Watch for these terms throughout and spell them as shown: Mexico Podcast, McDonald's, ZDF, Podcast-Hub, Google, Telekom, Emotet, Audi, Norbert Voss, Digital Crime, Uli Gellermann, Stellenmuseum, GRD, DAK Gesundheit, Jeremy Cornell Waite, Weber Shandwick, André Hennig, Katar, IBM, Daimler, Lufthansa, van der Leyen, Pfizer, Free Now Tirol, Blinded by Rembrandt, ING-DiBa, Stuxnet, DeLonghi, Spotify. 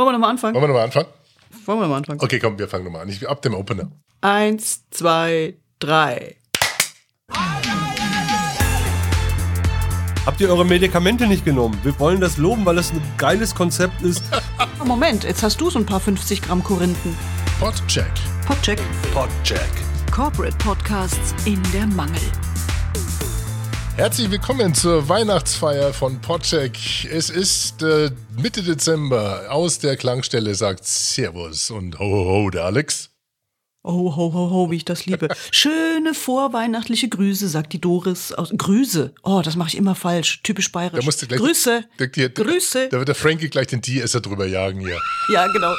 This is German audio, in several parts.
Wollen wir nochmal anfangen? Okay, komm, wir fangen nochmal an. Ich bin ab dem Opener. 1, 2, 3. Habt ihr eure Medikamente nicht genommen? Wir wollen das loben, weil das ein geiles Konzept ist. Moment, jetzt hast du so ein paar 50 Gramm Korinthen. Podcheck. Corporate Podcasts in der Mangel. Herzlich willkommen zur Weihnachtsfeier von Podcheck. Es ist Mitte Dezember. Aus der Klangstelle sagt Servus und ho, ho, ho, der Alex. Oh, ho, ho, ho, wie ich das liebe. Schöne vorweihnachtliche Grüße, sagt die Doris. Grüße. Oh, das mache ich immer falsch. Typisch bayerisch. Da musst du gleich Grüße. Grüße. Da wird der Frankie gleich den D-Esser drüber jagen hier. Ja, genau.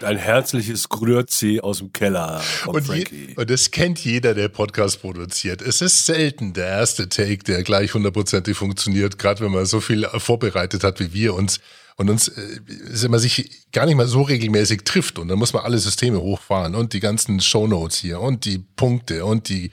Ein herzliches Grüezi aus dem Keller von Frankie. Und das kennt jeder, der Podcast produziert. Es ist selten der erste Take, der gleich 100%ig funktioniert, gerade wenn man so viel vorbereitet hat wie wir uns. Und uns sich gar nicht mal so regelmäßig trifft. Und dann muss man alle Systeme hochfahren und die ganzen Shownotes hier und die Punkte und die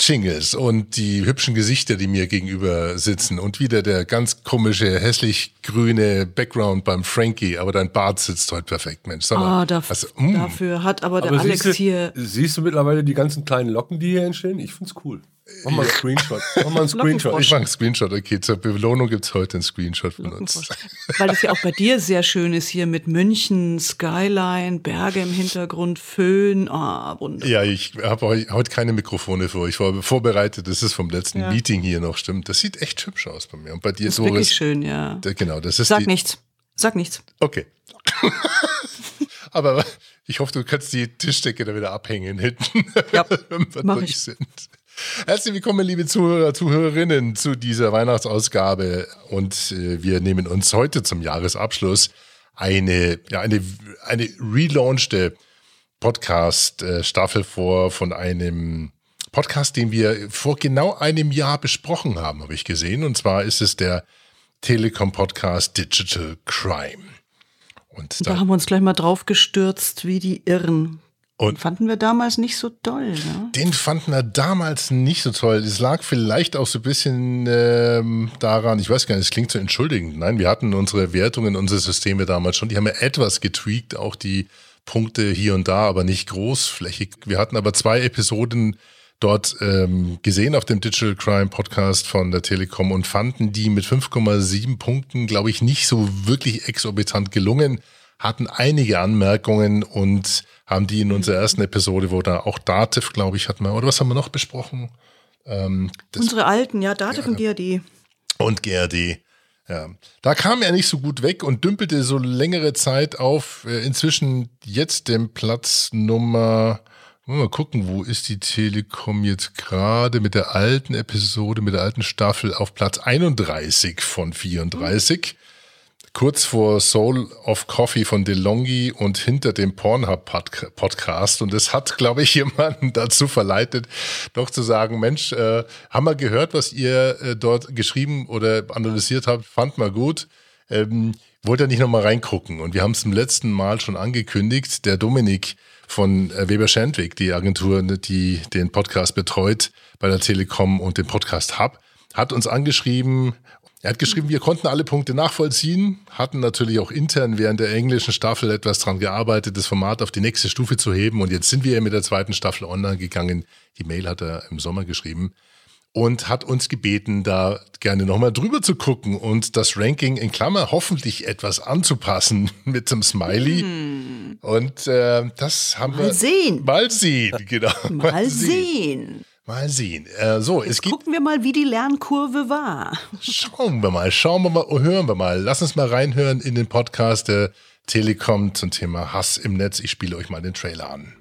Jingles und die hübschen Gesichter, die mir gegenüber sitzen. Und wieder der ganz komische, hässlich grüne Background beim Frankie. Aber dein Bart sitzt heute perfekt, Mensch. Dafür hat aber der Alex hier... Siehst du mittlerweile die ganzen kleinen Locken, die hier entstehen? Ich find's cool. Mach mal einen Screenshot. Ich mache einen Screenshot, okay. Zur Belohnung gibt es heute einen Screenshot von uns. Weil es ja auch bei dir sehr schön ist hier mit München, Skyline, Berge im Hintergrund, Föhn. Ah, wunderbar. Ja, ich habe heute keine Mikrofone für euch. Ich war vorbereitet, das ist vom letzten Meeting hier noch, stimmt. Das sieht echt hübsch aus bei mir. Und bei dir, Doris. Das ist wirklich schön, ja. Genau, das ist Sag nichts. Okay. Aber ich hoffe, du kannst die Tischdecke da wieder abhängen hinten. Ja, mach ich. Herzlich willkommen, liebe Zuhörer, Zuhörerinnen, zu dieser Weihnachtsausgabe. Und wir nehmen uns heute zum Jahresabschluss eine relaunchte Podcast-Staffel vor von einem Podcast, den wir vor genau einem Jahr besprochen haben, habe ich gesehen. Und zwar ist es der Telekom-Podcast Digital Crime. Und da haben wir uns gleich mal drauf gestürzt wie die Irren. Und den fanden wir damals nicht so toll, ne? Es lag vielleicht auch so ein bisschen daran, ich weiß gar nicht, es klingt so entschuldigend. Nein, wir hatten unsere Wertungen, unsere Systeme damals schon. Die haben wir etwas getweakt, auch die Punkte hier und da, aber nicht großflächig. Wir hatten aber 2 Episoden dort gesehen auf dem Digital Crime Podcast von der Telekom und fanden die mit 5,7 Punkten, glaube ich, nicht so wirklich exorbitant gelungen. Hatten einige Anmerkungen und haben die in unserer ersten Episode, wo da auch DATEV, glaube ich, hatten wir, oder was haben wir noch besprochen? Unsere alten, ja, DATEV und GRD. Und GRD, ja. Da kam er nicht so gut weg und dümpelte so längere Zeit auf, inzwischen jetzt dem Platz Nummer, mal gucken, wo ist die Telekom jetzt gerade mit der alten Episode, mit der alten Staffel auf Platz 31 von 34. Kurz vor Soul of Coffee von DeLonghi und hinter dem Pornhub-Podcast. Und das hat, glaube ich, jemanden dazu verleitet, doch zu sagen, Mensch, haben wir gehört, was ihr dort geschrieben oder analysiert habt, fand mal gut. Wollt ihr nicht nochmal reingucken? Und wir haben es im letzten Mal schon angekündigt, der Dominik von Weber Shandwick, die Agentur, die den Podcast betreut bei der Telekom und dem Podcast-Hub, hat uns angeschrieben. Er hat geschrieben, wir konnten alle Punkte nachvollziehen, hatten natürlich auch intern während der englischen Staffel etwas dran gearbeitet, das Format auf die nächste Stufe zu heben. Und jetzt sind wir mit der 2. Staffel online gegangen. Die Mail hat er im Sommer geschrieben und hat uns gebeten, da gerne nochmal drüber zu gucken und das Ranking in Klammer hoffentlich etwas anzupassen mit so einem Smiley. Mm. Und das haben wir... Mal sehen. Gucken wir mal, wie die Lernkurve war. Hören wir mal. Lass uns mal reinhören in den Podcast der Telekom zum Thema Hass im Netz. Ich spiele euch mal den Trailer an.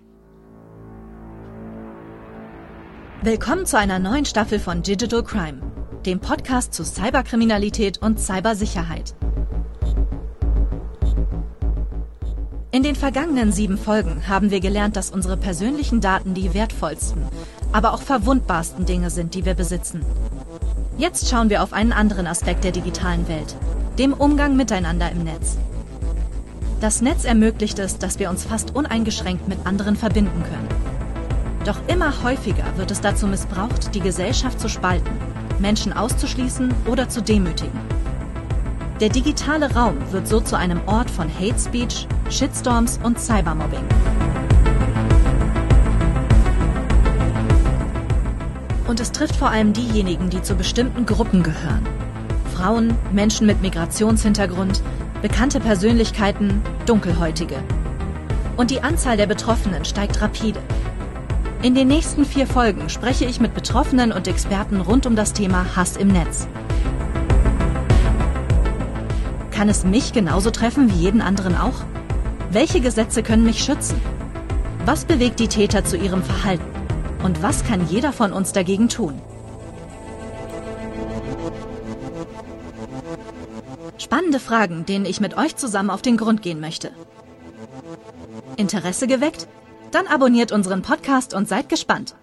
Willkommen zu einer neuen Staffel von Digital Crime, dem Podcast zu Cyberkriminalität und Cybersicherheit. In den vergangenen 7 Folgen haben wir gelernt, dass unsere persönlichen Daten die wertvollsten, aber auch verwundbarsten Dinge sind, die wir besitzen. Jetzt schauen wir auf einen anderen Aspekt der digitalen Welt, dem Umgang miteinander im Netz. Das Netz ermöglicht es, dass wir uns fast uneingeschränkt mit anderen verbinden können. Doch immer häufiger wird es dazu missbraucht, die Gesellschaft zu spalten, Menschen auszuschließen oder zu demütigen. Der digitale Raum wird so zu einem Ort von Hate Speech, Shitstorms und Cybermobbing. Und es trifft vor allem diejenigen, die zu bestimmten Gruppen gehören. Frauen, Menschen mit Migrationshintergrund, bekannte Persönlichkeiten, Dunkelhäutige. Und die Anzahl der Betroffenen steigt rapide. In den nächsten 4 Folgen spreche ich mit Betroffenen und Experten rund um das Thema Hass im Netz. Kann es mich genauso treffen wie jeden anderen auch? Welche Gesetze können mich schützen? Was bewegt die Täter zu ihrem Verhalten? Und was kann jeder von uns dagegen tun? Spannende Fragen, denen ich mit euch zusammen auf den Grund gehen möchte. Interesse geweckt? Dann abonniert unseren Podcast und seid gespannt.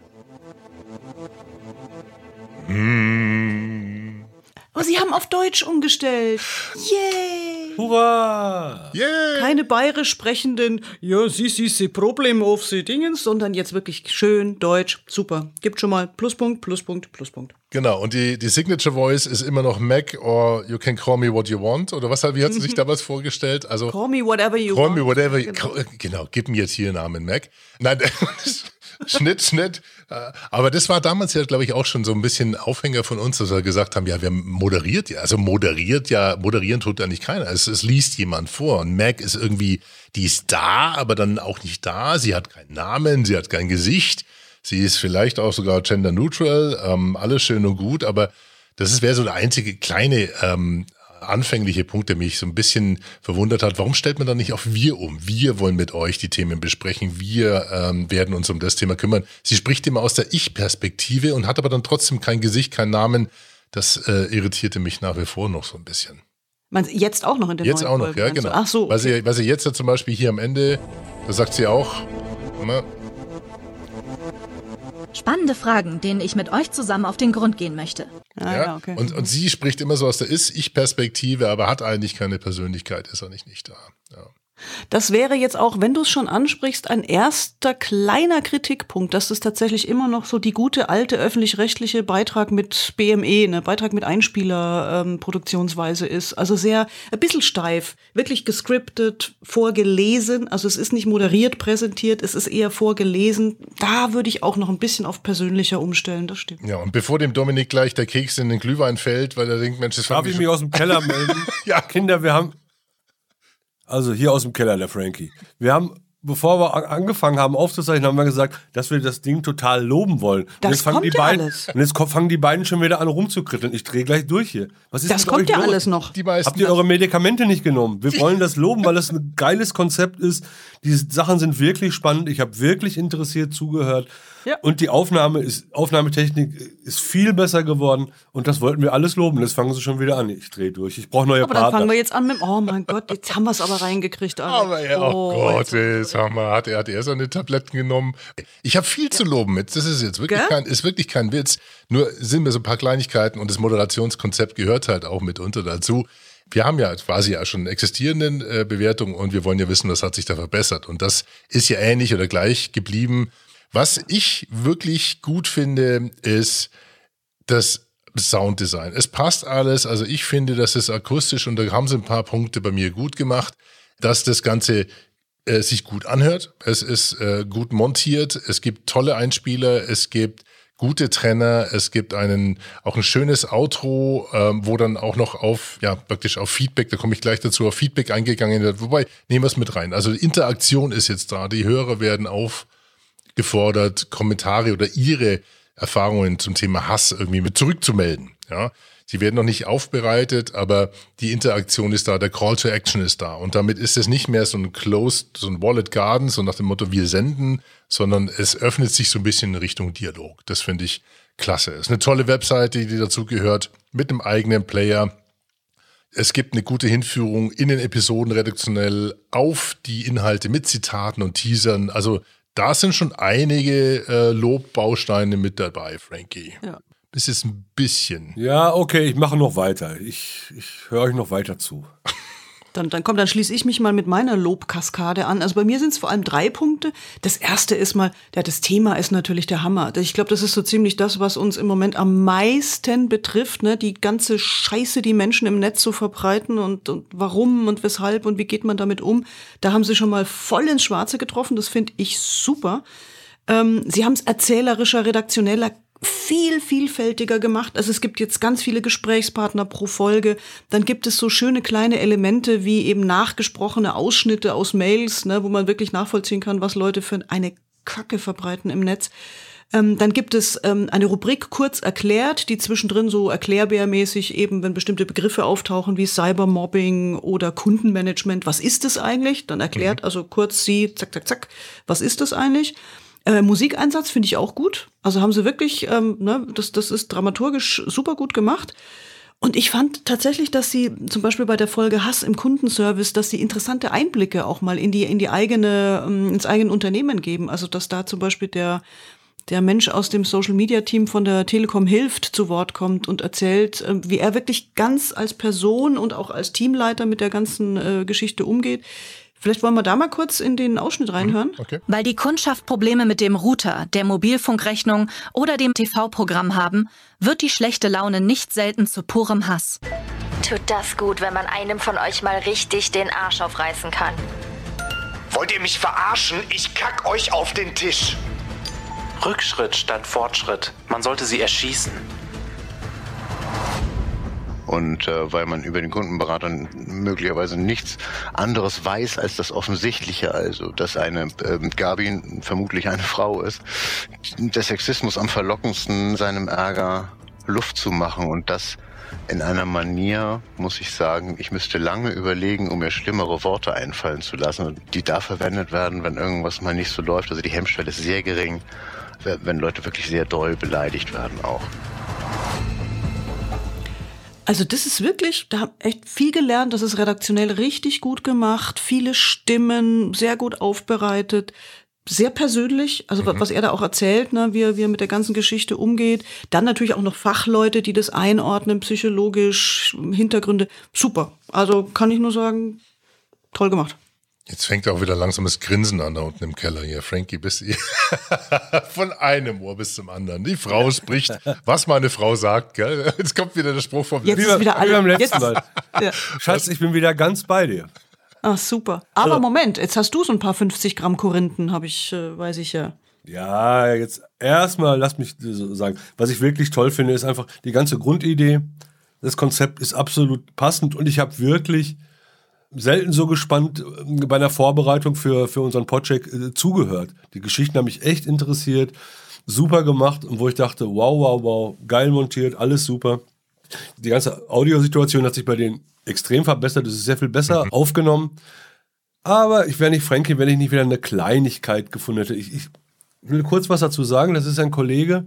Oh, sie haben auf Deutsch umgestellt. Yay! Hurra! Yay! Keine bayerisch sprechenden, ja, sie, Problem auf sie Dingens, sondern jetzt wirklich schön Deutsch. Super. Gibt schon mal Pluspunkt, Pluspunkt, Pluspunkt. Genau, und die Signature Voice ist immer noch Mac or you can call me what you want. Oder was, wie hat sie sich damals vorgestellt? Also, call me whatever you want. Call me whatever you want. Genau, gib mir jetzt hier einen Namen, Mac. Nein, Schnitt. Aber das war damals ja, glaube ich, auch schon so ein bisschen Aufhänger von uns, dass wir gesagt haben, ja, wir moderiert ja. Also moderieren tut ja nicht keiner. Es liest jemand vor. Und Mac ist irgendwie, die ist da, aber dann auch nicht da. Sie hat keinen Namen, sie hat kein Gesicht. Sie ist vielleicht auch sogar gender-neutral. Alles schön und gut. Aber das wäre so der einzige kleine anfängliche Punkt, der mich so ein bisschen verwundert hat. Warum stellt man dann nicht auf wir um? Wir wollen mit euch die Themen besprechen. Wir werden uns um das Thema kümmern. Sie spricht immer aus der Ich-Perspektive und hat aber dann trotzdem kein Gesicht, keinen Namen. Das irritierte mich nach wie vor noch so ein bisschen. Jetzt auch noch in der neuen Folge? Jetzt auch noch, ja, genau. Ach so. Okay. Weil sie jetzt ja zum Beispiel hier am Ende, da sagt sie auch immer. Spannende Fragen, denen ich mit euch zusammen auf den Grund gehen möchte. Ja, okay. Und sie spricht immer so aus der Ist-Ich-Perspektive, aber hat eigentlich keine Persönlichkeit, ist eigentlich nicht da. Ja. Das wäre jetzt auch, wenn du es schon ansprichst, ein erster kleiner Kritikpunkt, dass es tatsächlich immer noch so die gute alte öffentlich-rechtliche Beitrag mit BME, ne, Beitrag mit Einspieler Produktionsweise ist. Also sehr, ein bisschen steif, wirklich gescriptet, vorgelesen. Also es ist nicht moderiert präsentiert, es ist eher vorgelesen. Da würde ich auch noch ein bisschen auf persönlicher umstellen, das stimmt. Ja, und bevor dem Dominik gleich der Keks in den Glühwein fällt, weil er denkt, Mensch, das darf ich mich aus dem Keller melden? Ja. Kinder, wir haben... Also hier aus dem Keller, der Frankie. Wir haben, bevor wir angefangen haben aufzuzeichnen, haben wir gesagt, dass wir das Ding total loben wollen. Das kommt ja alles. Und jetzt fangen die beiden schon wieder an rumzukritteln. Ich drehe gleich durch hier. Was ist das kommt ja los? Alles noch. Habt ihr eure Medikamente nicht genommen? Wir wollen das loben, weil das ein geiles Konzept ist. Die Sachen sind wirklich spannend. Ich habe wirklich interessiert zugehört. Ja. Und die Aufnahmetechnik ist viel besser geworden und das wollten wir alles loben. Das fangen sie schon wieder an. Ich drehe durch. Ich brauche neue Partner. Aber dann fangen wir jetzt an mit oh mein Gott, jetzt haben wir es aber reingekriegt. Aber ja, oh Gott, jetzt haben wir, hat er seine Tabletten genommen. Ich habe viel zu loben jetzt. Das ist jetzt wirklich kein Witz. Nur sind mir so ein paar Kleinigkeiten und das Moderationskonzept gehört halt auch mitunter dazu. Wir haben ja quasi ja schon existierenden Bewertungen und wir wollen ja wissen, was hat sich da verbessert. Und das ist ja ähnlich oder gleich geblieben. Was ich wirklich gut finde, ist das Sounddesign. Es passt alles. Also ich finde, das ist akustisch und da haben sie ein paar Punkte bei mir gut gemacht, dass das Ganze sich gut anhört. Es ist gut montiert. Es gibt tolle Einspieler. Es gibt gute Trenner. Es gibt auch ein schönes Outro, wo dann auch noch praktisch auf Feedback, da komme ich gleich dazu, auf Feedback eingegangen wird. Wobei, nehmen wir es mit rein. Also die Interaktion ist jetzt da. Die Hörer werden aufgefordert, Kommentare oder ihre Erfahrungen zum Thema Hass irgendwie mit zurückzumelden. Ja, sie werden noch nicht aufbereitet, aber die Interaktion ist da, der Call to Action ist da. Und damit ist es nicht mehr so ein Closed, so ein Walled Garden, so nach dem Motto, wir senden, sondern es öffnet sich so ein bisschen in Richtung Dialog. Das finde ich klasse. Ist eine tolle Webseite, die dazu gehört, mit einem eigenen Player. Es gibt eine gute Hinführung in den Episoden redaktionell auf die Inhalte mit Zitaten und Teasern. Also da sind schon einige Lobbausteine mit dabei, Frankie. Ja. Das ist ein bisschen. Ja, okay, ich mache noch weiter. Ich höre euch noch weiter zu. Dann schließe ich mich mal mit meiner Lobkaskade an. Also bei mir sind es vor allem 3 Punkte. Das erste ist mal, ja, das Thema ist natürlich der Hammer. Ich glaube, das ist so ziemlich das, was uns im Moment am meisten betrifft, ne? Die ganze Scheiße, die Menschen im Netz so verbreiten und warum und weshalb und wie geht man damit um. Da haben sie schon mal voll ins Schwarze getroffen. Das finde ich super. Sie haben es erzählerischer, redaktioneller, viel vielfältiger gemacht. Also es gibt jetzt ganz viele Gesprächspartner pro Folge. Dann gibt es so schöne kleine Elemente wie eben nachgesprochene Ausschnitte aus Mails, ne, wo man wirklich nachvollziehen kann, was Leute für eine Kacke verbreiten im Netz. Dann gibt es eine Rubrik kurz erklärt, die zwischendrin so erklärbärmäßig eben, wenn bestimmte Begriffe auftauchen wie Cybermobbing oder Kundenmanagement, was ist das eigentlich? Dann erklärt also kurz sie, zack, zack, zack, was ist das eigentlich? Musikeinsatz finde ich auch gut. Also haben sie wirklich, das ist dramaturgisch super gut gemacht. Und ich fand tatsächlich, dass sie zum Beispiel bei der Folge Hass im Kundenservice, dass sie interessante Einblicke auch mal ins eigene Unternehmen geben. Also dass da zum Beispiel der Mensch aus dem Social-Media-Team von der Telekom hilft zu Wort kommt und erzählt, wie er wirklich ganz als Person und auch als Teamleiter mit der ganzen Geschichte umgeht. Vielleicht wollen wir da mal kurz in den Ausschnitt reinhören. Okay. Weil die Kundschaft Probleme mit dem Router, der Mobilfunkrechnung oder dem TV-Programm haben, wird die schlechte Laune nicht selten zu purem Hass. Tut das gut, wenn man einem von euch mal richtig den Arsch aufreißen kann. Wollt ihr mich verarschen? Ich kack euch auf den Tisch. Rückschritt statt Fortschritt. Man sollte sie erschießen. Und weil man über den Kundenberater möglicherweise nichts anderes weiß als das Offensichtliche, also dass eine Gabi vermutlich eine Frau ist, der Sexismus am verlockendsten seinem Ärger Luft zu machen und das in einer Manier, muss ich sagen, ich müsste lange überlegen, um mir schlimmere Worte einfallen zu lassen, die da verwendet werden, wenn irgendwas mal nicht so läuft. Also die Hemmschwelle ist sehr gering, wenn Leute wirklich sehr doll beleidigt werden auch. Also das ist wirklich, da habe ich echt viel gelernt, das ist redaktionell richtig gut gemacht, viele Stimmen, sehr gut aufbereitet, sehr persönlich, also was er da auch erzählt, ne, wie er mit der ganzen Geschichte umgeht. Dann natürlich auch noch Fachleute, die das einordnen, psychologisch, Hintergründe, super. Also kann ich nur sagen, toll gemacht. Jetzt fängt auch wieder langsam das Grinsen an da unten im Keller hier. Frankie, bis ihr von einem Ohr bis zum anderen. Die Frau spricht, was meine Frau sagt, gell? Jetzt kommt wieder der Spruch vom Jetzt ist wieder alle am letzten Mal. Ja. Schatz, ich bin wieder ganz bei dir. Ach, super. Aber so. Moment, jetzt hast du so ein paar 50 Gramm Korinthen, habe ich, weiß ich ja. Ja, jetzt erstmal, lass mich so sagen, was ich wirklich toll finde, ist einfach die ganze Grundidee. Das Konzept ist absolut passend und ich habe wirklich selten so gespannt bei einer Vorbereitung für unseren Podcheck zugehört. Die Geschichten haben mich echt interessiert, super gemacht und wo ich dachte, wow, geil montiert, alles super. Die ganze Audiosituation hat sich bei denen extrem verbessert, es ist sehr viel besser aufgenommen. Aber ich wäre nicht Frankie, wenn ich nicht wieder eine Kleinigkeit gefunden hätte. Ich will kurz was dazu sagen, das ist ein Kollege,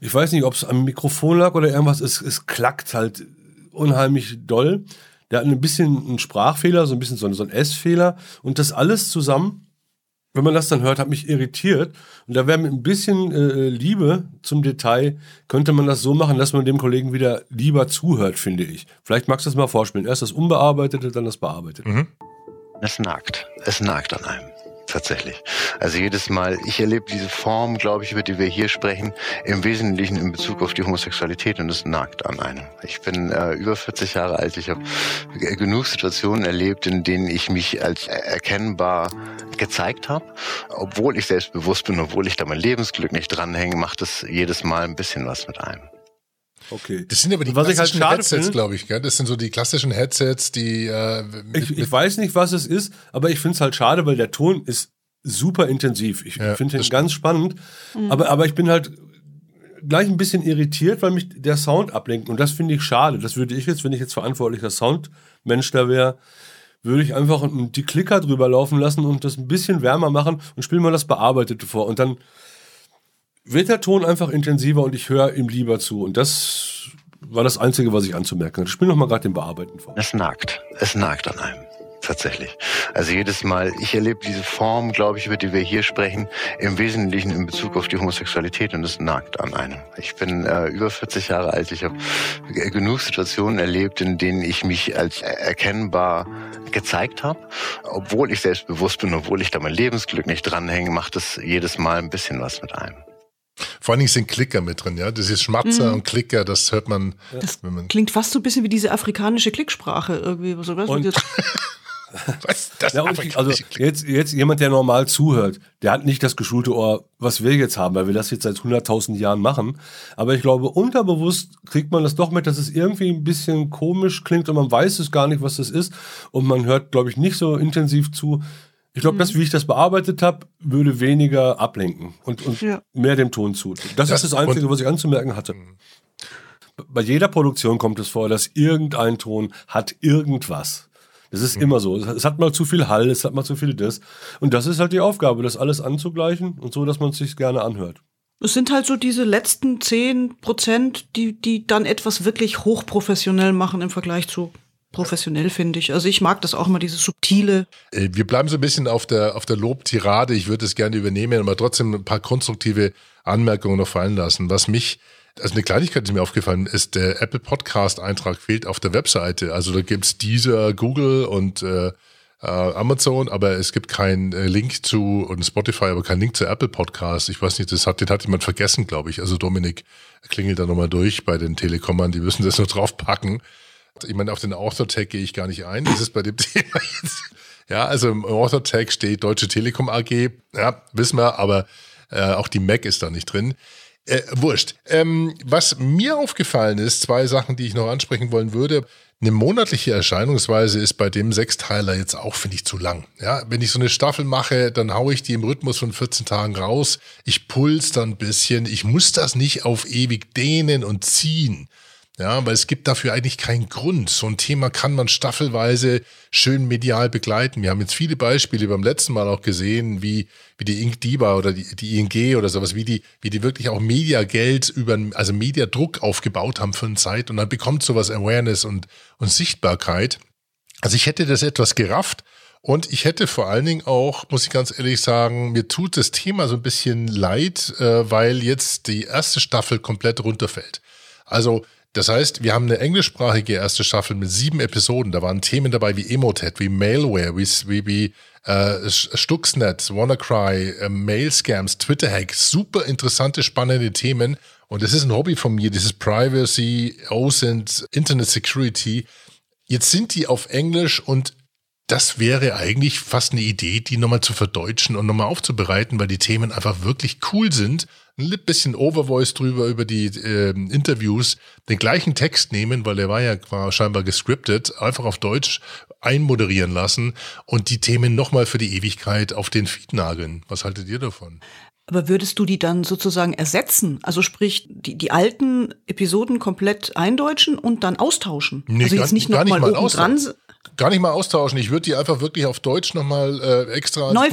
ich weiß nicht, ob es am Mikrofon lag oder irgendwas, es klackt halt unheimlich doll. Der hat ein bisschen einen Sprachfehler, so ein bisschen so einen S-Fehler. Und das alles zusammen, wenn man das dann hört, hat mich irritiert. Und da wäre mit ein bisschen Liebe zum Detail, könnte man das so machen, dass man dem Kollegen wieder lieber zuhört, finde ich. Vielleicht magst du das mal vorspielen. Erst das Unbearbeitete, dann das Bearbeitete. Mhm. Es nagt an einem. Tatsächlich. Also jedes Mal, ich erlebe diese Form, glaube ich, über die wir hier sprechen, im Wesentlichen in Bezug auf die Homosexualität und es nagt an einem. Ich bin über 40 Jahre alt, ich habe genug Situationen erlebt, in denen ich mich als erkennbar gezeigt habe. Obwohl ich selbstbewusst bin, obwohl ich da mein Lebensglück nicht dranhänge, macht das jedes Mal ein bisschen was mit einem. Okay. Das sind aber die klassischen Headsets, glaube ich. Gell? Das sind so die klassischen Headsets, die... Ich weiß nicht, was es ist, aber ich finde es halt schade, weil der Ton ist super intensiv. Ich finde den ganz spannend. Mhm. Aber ich bin halt gleich ein bisschen irritiert, weil mich der Sound ablenkt. Und das finde ich schade. Das würde ich jetzt, wenn ich jetzt verantwortlicher Soundmensch da wäre, würde ich einfach die Klicker drüber laufen lassen und das ein bisschen wärmer machen und spielen mal das Bearbeitete vor. Und dann wird der Ton einfach intensiver und ich höre ihm lieber zu. Und das war das Einzige, was ich anzumerken hatte. Ich spiele nochmal gerade den Bearbeiten vor. Es nagt an einem. tatsächlich. Also jedes Mal, ich erlebe diese Form, glaube ich, über die wir hier sprechen, im Wesentlichen in Bezug auf die Homosexualität und es nagt an einem. Ich bin über 40 Jahre alt, ich habe genug Situationen erlebt, in denen ich mich als erkennbar gezeigt habe. Obwohl ich selbstbewusst bin, obwohl ich da mein Lebensglück nicht dranhänge, macht das jedes Mal ein bisschen was mit einem. Vor allen Dingen sind Klicker mit drin, ja. Das ist Schmatzer und Klicker, das hört man. Das wenn man klingt fast so ein bisschen wie diese afrikanische Klicksprache irgendwie. So, was und jetzt? Was? Das ja, also jetzt jemand, der normal zuhört, der hat nicht das geschulte Ohr, was wir jetzt haben, weil wir das jetzt seit 100.000 Jahren machen. Aber ich glaube, unterbewusst kriegt man das doch mit, dass es irgendwie ein bisschen komisch klingt und man weiß es gar nicht, was das ist. Und man hört, glaube ich, nicht so intensiv zu. Ich glaube, das, wie ich das bearbeitet habe, würde weniger ablenken und mehr dem Ton zu. Das ist das Einzige, was ich anzumerken hatte. Bei jeder Produktion kommt es vor, dass irgendein Ton hat irgendwas. Das ist immer so. Es hat mal zu viel Hall, es hat mal zu viel das. Und das ist halt die Aufgabe, das alles anzugleichen und so, dass man es sich gerne anhört. Es sind halt so diese letzten 10%, die dann etwas wirklich hochprofessionell machen im Vergleich zu professionell, finde ich. Also ich mag das auch immer, dieses subtile. Wir bleiben so ein bisschen auf der Lobtirade. Ich würde es gerne übernehmen, aber trotzdem ein paar konstruktive Anmerkungen noch fallen lassen. Was mich, also eine Kleinigkeit, die mir aufgefallen ist, der Apple Podcast-Eintrag fehlt auf der Webseite. Also da gibt es Deezer, Google und Amazon, aber es gibt keinen Link zu und Spotify, aber keinen Link zu Apple Podcast. Ich weiß nicht, den hat jemand vergessen, glaube ich. Also Dominik klingelt da nochmal durch bei den Telekomern, die müssen das noch draufpacken. Ich meine, auf den Author-Tag gehe ich gar nicht ein. Das ist bei dem Thema jetzt. Ja, also im Author-Tag steht Deutsche Telekom AG. Ja, wissen wir, aber auch die Mac ist da nicht drin. Wurscht. Was mir aufgefallen ist, zwei Sachen, die ich noch ansprechen wollen würde. Eine monatliche Erscheinungsweise ist bei dem Sechsteiler jetzt auch, finde ich, zu lang. Ja, wenn ich so eine Staffel mache, dann haue ich die im Rhythmus von 14 Tagen raus. Ich pulse dann ein bisschen. Ich muss das nicht auf ewig dehnen und ziehen. Ja, weil es gibt dafür eigentlich keinen Grund. So ein Thema kann man staffelweise schön medial begleiten. Wir haben jetzt viele Beispiele beim letzten Mal auch gesehen, wie die ING-DiBa oder die ING oder sowas, wie die wirklich auch Mediageld also Mediadruck aufgebaut haben für eine Zeit und dann bekommt sowas Awareness und Sichtbarkeit. Also ich hätte das etwas gerafft und ich hätte vor allen Dingen auch, muss ich ganz ehrlich sagen, mir tut das Thema so ein bisschen leid, weil jetzt die erste Staffel komplett runterfällt. Also das heißt, wir haben eine englischsprachige erste Staffel mit 7 Episoden. Da waren Themen dabei wie Emotet, wie Malware, wie Stuxnet, WannaCry, Mail-Scams, Twitter-Hacks. Super interessante, spannende Themen. Und das ist ein Hobby von mir, dieses Privacy, OSINT, Internet Security. Jetzt sind die auf Englisch und das wäre eigentlich fast eine Idee, die nochmal zu verdeutschen und nochmal aufzubereiten, weil die Themen einfach wirklich cool sind. Ein bisschen Overvoice drüber über die Interviews, den gleichen Text nehmen, weil der war scheinbar gescriptet, einfach auf Deutsch einmoderieren lassen und die Themen nochmal für die Ewigkeit auf den Feed nageln. Was haltet ihr davon? Aber würdest du die dann sozusagen ersetzen? Also sprich, die alten Episoden komplett eindeutschen und dann austauschen? Nee, also jetzt nicht nochmal oben dran. Gar nicht mal austauschen. Ich würde die einfach wirklich auf Deutsch nochmal extra als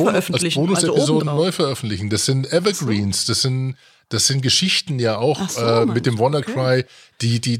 Bonus-Episoden neu veröffentlichen. Das sind Evergreens, das sind Geschichten ja auch mit dem WannaCry,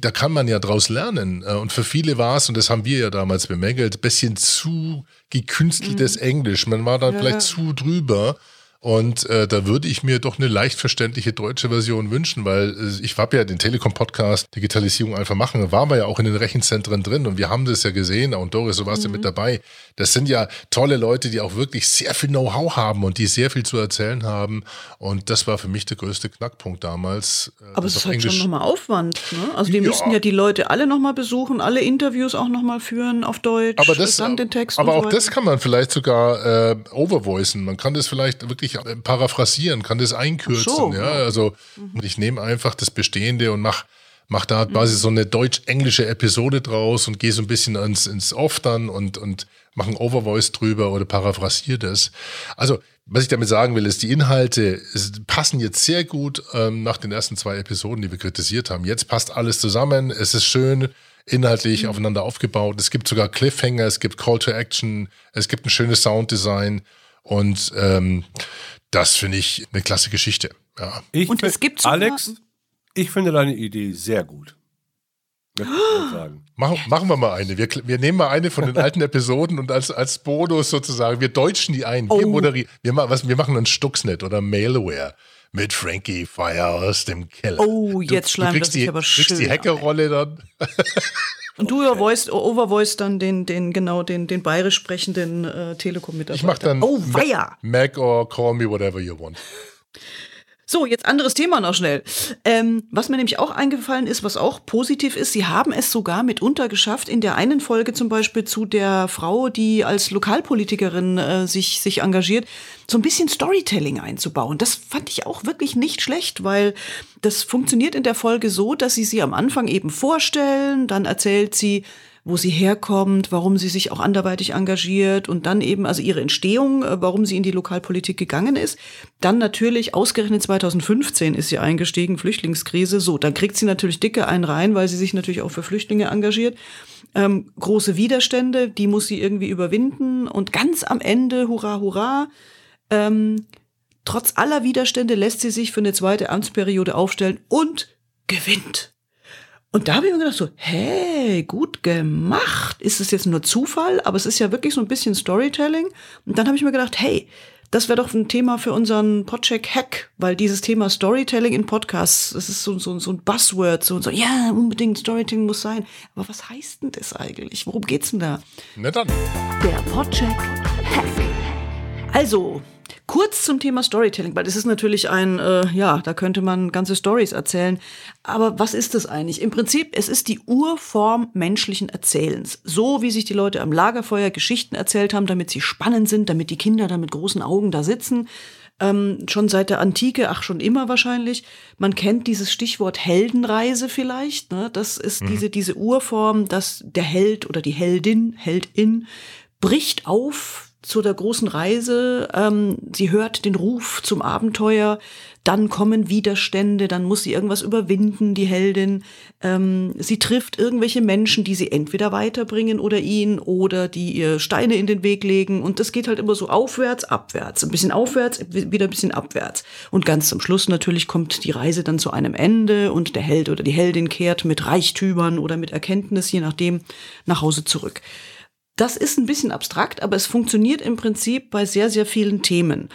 da kann man ja draus lernen. Und für viele war es, und das haben wir ja damals bemängelt, ein bisschen zu gekünsteltes Englisch. Man war da vielleicht zu drüber. Und da würde ich mir doch eine leicht verständliche deutsche Version wünschen, weil ich habe ja den Telekom-Podcast Digitalisierung einfach machen, da waren wir ja auch in den Rechenzentren drin und wir haben das ja gesehen, und Doris, du warst ja mit dabei. Das sind ja tolle Leute, die auch wirklich sehr viel Know-how haben und die sehr viel zu erzählen haben, und das war für mich der größte Knackpunkt damals. Aber es ist halt Englisch schon nochmal Aufwand, ne? Also wir müssten ja die Leute alle nochmal besuchen, alle Interviews auch nochmal führen auf Deutsch, dann den Text. Aber und auch so das kann man vielleicht sogar overvoicen, man kann das vielleicht wirklich paraphrasieren, kann das einkürzen. So, ja. Also ich nehme einfach das Bestehende und mach da quasi so eine deutsch-englische Episode draus und gehe so ein bisschen ins Off dann und mache ein Overvoice drüber oder paraphrasiere das. Also was ich damit sagen will, ist, die Inhalte passen jetzt sehr gut nach den ersten 2 Episoden, die wir kritisiert haben. Jetzt passt alles zusammen, es ist schön inhaltlich aufeinander aufgebaut. Es gibt sogar Cliffhanger, es gibt Call to Action, es gibt ein schönes Sounddesign. Und das finde ich eine klasse Geschichte. Ja. Ich Alex, ich finde deine Idee sehr gut. Sagen. Machen wir mal eine. Wir nehmen mal eine von den alten Episoden und als Bonus sozusagen, wir deutschen die ein. Wir moderieren. Wir machen ein Stuxnet oder Mailware mit Frankie Fire aus dem Keller. Oh, jetzt schleimt das sich aber schön. Du kriegst die Hackerrolle dann. Und du overvoiced dann den bayerisch sprechenden Telekom-Mitarbeiter. Ich mach dann Mac or call me whatever you want. So, jetzt anderes Thema noch schnell. Was mir nämlich auch eingefallen ist, was auch positiv ist, sie haben es sogar mitunter geschafft, in der einen Folge zum Beispiel zu der Frau, die als Lokalpolitikerin sich engagiert, so ein bisschen Storytelling einzubauen. Das fand ich auch wirklich nicht schlecht, weil das funktioniert in der Folge so, dass sie am Anfang eben vorstellen, dann erzählt sie, wo sie herkommt, warum sie sich auch anderweitig engagiert und dann eben, also ihre Entstehung, warum sie in die Lokalpolitik gegangen ist. Dann natürlich, ausgerechnet 2015 ist sie eingestiegen, Flüchtlingskrise. So, dann kriegt sie natürlich dicke einen rein, weil sie sich natürlich auch für Flüchtlinge engagiert. Große Widerstände, die muss sie irgendwie überwinden. Und ganz am Ende, hurra, hurra, trotz aller Widerstände lässt sie sich für eine zweite Amtsperiode aufstellen und gewinnt. Und da habe ich mir gedacht so, hey, gut gemacht. Ist es jetzt nur Zufall? Aber es ist ja wirklich so ein bisschen Storytelling. Und dann habe ich mir gedacht, hey, das wäre doch ein Thema für unseren Podcheck-Hack, weil dieses Thema Storytelling in Podcasts, das ist so ein Buzzword, so, ja, unbedingt Storytelling muss sein. Aber was heißt denn das eigentlich? Worum geht's denn da? Na dann. Der Podcheck-Hack. Also, kurz zum Thema Storytelling, weil das ist natürlich ein, da könnte man ganze Storys erzählen. Aber was ist das eigentlich? Im Prinzip, es ist die Urform menschlichen Erzählens. So wie sich die Leute am Lagerfeuer Geschichten erzählt haben, damit sie spannend sind, damit die Kinder da mit großen Augen da sitzen. Schon seit der Antike, schon immer wahrscheinlich. Man kennt dieses Stichwort Heldenreise vielleicht, ne? Das ist diese Urform, dass der Held oder die Heldin, bricht auf zu der großen Reise, sie hört den Ruf zum Abenteuer, dann kommen Widerstände, dann muss sie irgendwas überwinden, die Heldin. Sie trifft irgendwelche Menschen, die sie entweder weiterbringen oder ihn oder die ihr Steine in den Weg legen. Und das geht halt immer so aufwärts, abwärts, ein bisschen aufwärts, wieder ein bisschen abwärts. Und ganz zum Schluss natürlich kommt die Reise dann zu einem Ende und der Held oder die Heldin kehrt mit Reichtümern oder mit Erkenntnis, je nachdem, nach Hause zurück. Das ist ein bisschen abstrakt, aber es funktioniert im Prinzip bei sehr, sehr vielen Themen.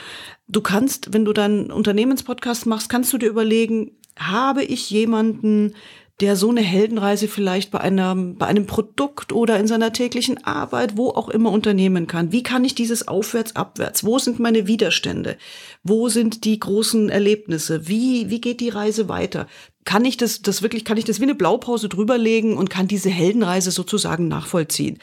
Du kannst, wenn du deinen Unternehmenspodcast machst, kannst du dir überlegen, habe ich jemanden, der so eine Heldenreise vielleicht bei einem Produkt oder in seiner täglichen Arbeit, wo auch immer, unternehmen kann? Wie kann ich dieses Aufwärts, Abwärts? Wo sind meine Widerstände? Wo sind die großen Erlebnisse? Wie geht die Reise weiter? Kann ich das wie eine Blaupause drüberlegen und kann diese Heldenreise sozusagen nachvollziehen?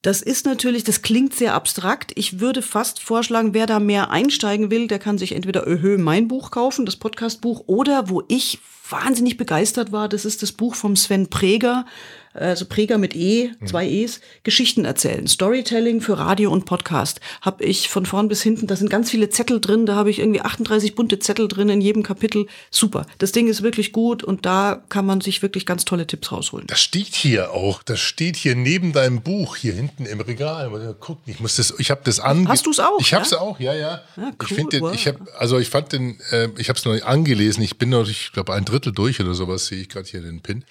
Das ist natürlich, das klingt sehr abstrakt. Ich würde fast vorschlagen, wer da mehr einsteigen will, der kann sich entweder mein Buch kaufen, das Podcast-Buch, oder wo ich wahnsinnig begeistert war, das ist das Buch vom Sven Präger, also Präger mit E, 2 E's, Geschichten erzählen, Storytelling für Radio und Podcast. Habe ich von vorn bis hinten, da sind ganz viele Zettel drin, da habe ich irgendwie 38 bunte Zettel drin in jedem Kapitel. Super, das Ding ist wirklich gut und da kann man sich wirklich ganz tolle Tipps rausholen. Das steht hier neben deinem Buch, hier hinten im Regal. Guck, ich habe das angelesen. Hast du es auch? Ich habe es auch, ja. Cool, ich habe es noch nicht angelesen, ich bin noch, ich glaube, ein Drittel durch oder sowas, sehe ich gerade hier den Pin.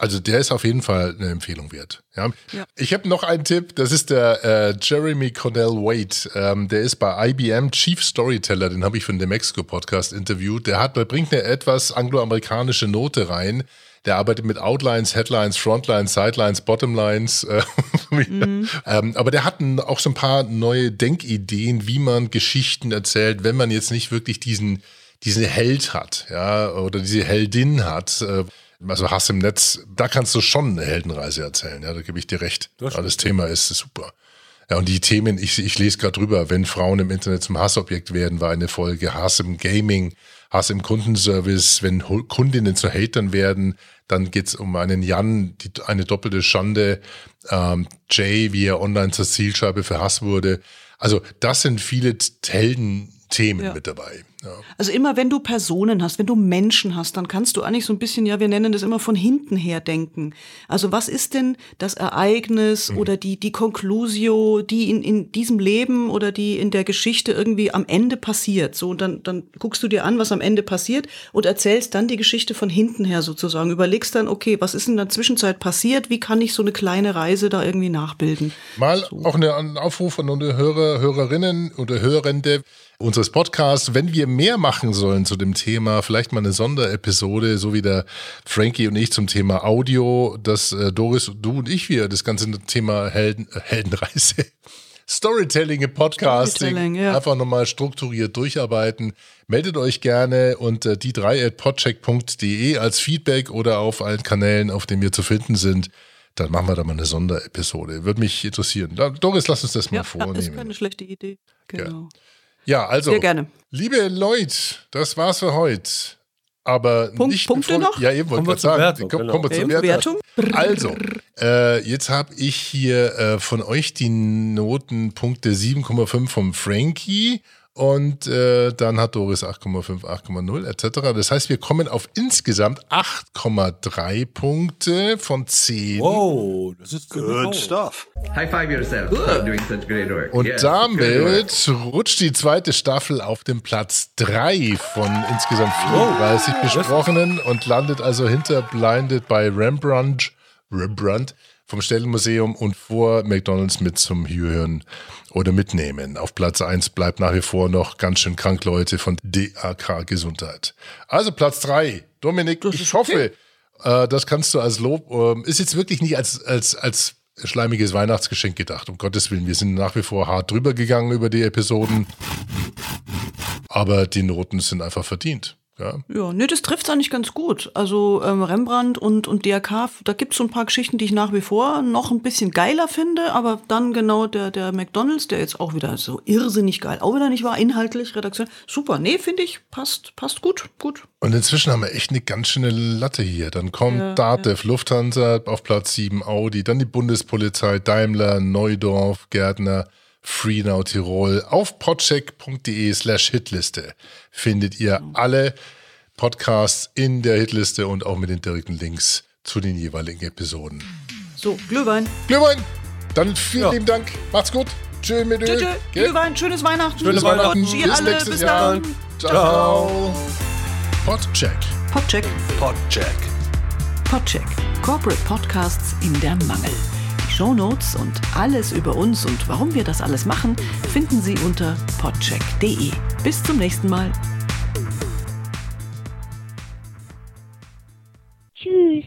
Also der ist auf jeden Fall eine Empfehlung wert. Ja. Ich habe noch einen Tipp, das ist der Jeremy Cornell Waite. Der ist bei IBM Chief Storyteller, den habe ich von dem Mexico Podcast interviewt. Der bringt eine etwas angloamerikanische Note rein. Der arbeitet mit Outlines, Headlines, Frontlines, Sidelines, Bottomlines. Aber der hat auch so ein paar neue Denkideen, wie man Geschichten erzählt, wenn man jetzt nicht wirklich diesen Held hat, ja, oder diese Heldin hat. Also Hass im Netz, da kannst du schon eine Heldenreise erzählen, ja, da gebe ich dir recht. Das Thema ist super. Ja, und die Themen, ich lese gerade drüber, wenn Frauen im Internet zum Hassobjekt werden, war eine Folge, Hass im Gaming, Hass im Kundenservice, wenn Kundinnen zu Hatern werden, dann geht's um einen Jan, eine doppelte Schande, Jay, wie er online zur Zielscheibe für Hass wurde. Also das sind viele Heldenthemen mit dabei. Ja. Also immer wenn du Personen hast, wenn du Menschen hast, dann kannst du eigentlich so ein bisschen, ja, wir nennen das immer von hinten her denken. Also was ist denn das Ereignis oder die Conclusio, die in diesem Leben oder die in der Geschichte irgendwie am Ende passiert? So, und dann guckst du dir an, was am Ende passiert und erzählst dann die Geschichte von hinten her sozusagen. Überlegst dann, okay, was ist in der Zwischenzeit passiert? Wie kann ich so eine kleine Reise da irgendwie nachbilden? Mal so. Auch ein Aufruf an unsere Hörer, Hörerinnen oder Hörende unseres Podcasts, wenn wir mehr machen sollen zu dem Thema, vielleicht mal eine Sonderepisode, so wie der Frankie und ich zum Thema Audio, dass Doris, du und ich, wir das ganze Thema Heldenreise, Storytelling im Podcasting, ja. Einfach nochmal strukturiert durcharbeiten. Meldet euch gerne unter die3@podcheck.de als Feedback oder auf allen Kanälen, auf denen wir zu finden sind. Dann machen wir da mal eine Sonderepisode. Würde mich interessieren. Doris, lass uns das mal vornehmen. Das ist keine schlechte Idee. Genau. Ja. Ja, also, sehr gerne. Liebe Leute, das war's für heute. Aber Punkte noch? Ja, eben, wollte ich gerade sagen. Kommen wir zur Wertung. Also, jetzt habe ich hier von euch die Notenpunkte 7,5 vom Frankie und dann hat Doris 8,5, 8,0 etc. Das heißt, wir kommen auf insgesamt 8,3 Punkte von 10. Wow, das ist good stuff. High five yourself for doing such great work. Und damit rutscht die zweite Staffel auf den Platz 3 von insgesamt 34 besprochenen und landet also hinter Blinded by Rembrandt vom Stellenmuseum und vor McDonald's mit zum Hören oder mitnehmen. Auf Platz 1 bleibt nach wie vor noch ganz schön krank Leute von DAK Gesundheit. Also Platz 3. Dominik, ich hoffe, das kannst du als Lob, ist jetzt wirklich nicht als schleimiges Weihnachtsgeschenk gedacht, um Gottes Willen. Wir sind nach wie vor hart drüber gegangen über die Episoden, aber die Noten sind einfach verdient. Ja, nee, das trifft es eigentlich ganz gut. Also Rembrandt und DAK, da gibt es so ein paar Geschichten, die ich nach wie vor noch ein bisschen geiler finde, aber dann genau der McDonald's, der jetzt auch wieder so irrsinnig geil, auch wieder nicht war, inhaltlich, redaktionell. Super, nee, finde ich, passt gut. Und inzwischen haben wir echt eine ganz schöne Latte hier. Dann kommt DATEV, Lufthansa auf Platz 7, Audi, dann die Bundespolizei, Daimler, Neudorf, Gärtner, Free Now Tirol. Auf podcheck.de/Hitliste findet ihr alle Podcasts in der Hitliste und auch mit den direkten Links zu den jeweiligen Episoden. So, Glühwein! Dann vielen lieben Dank. Macht's gut. Tschö mit Öl. Glühwein, schönes Weihnachten. Schönes Weihnachten. Bis dann. Ciao. Podcheck. Corporate Podcasts in der Mangel. Shownotes und alles über uns und warum wir das alles machen, finden Sie unter podcheck.de. Bis zum nächsten Mal. Tschüss.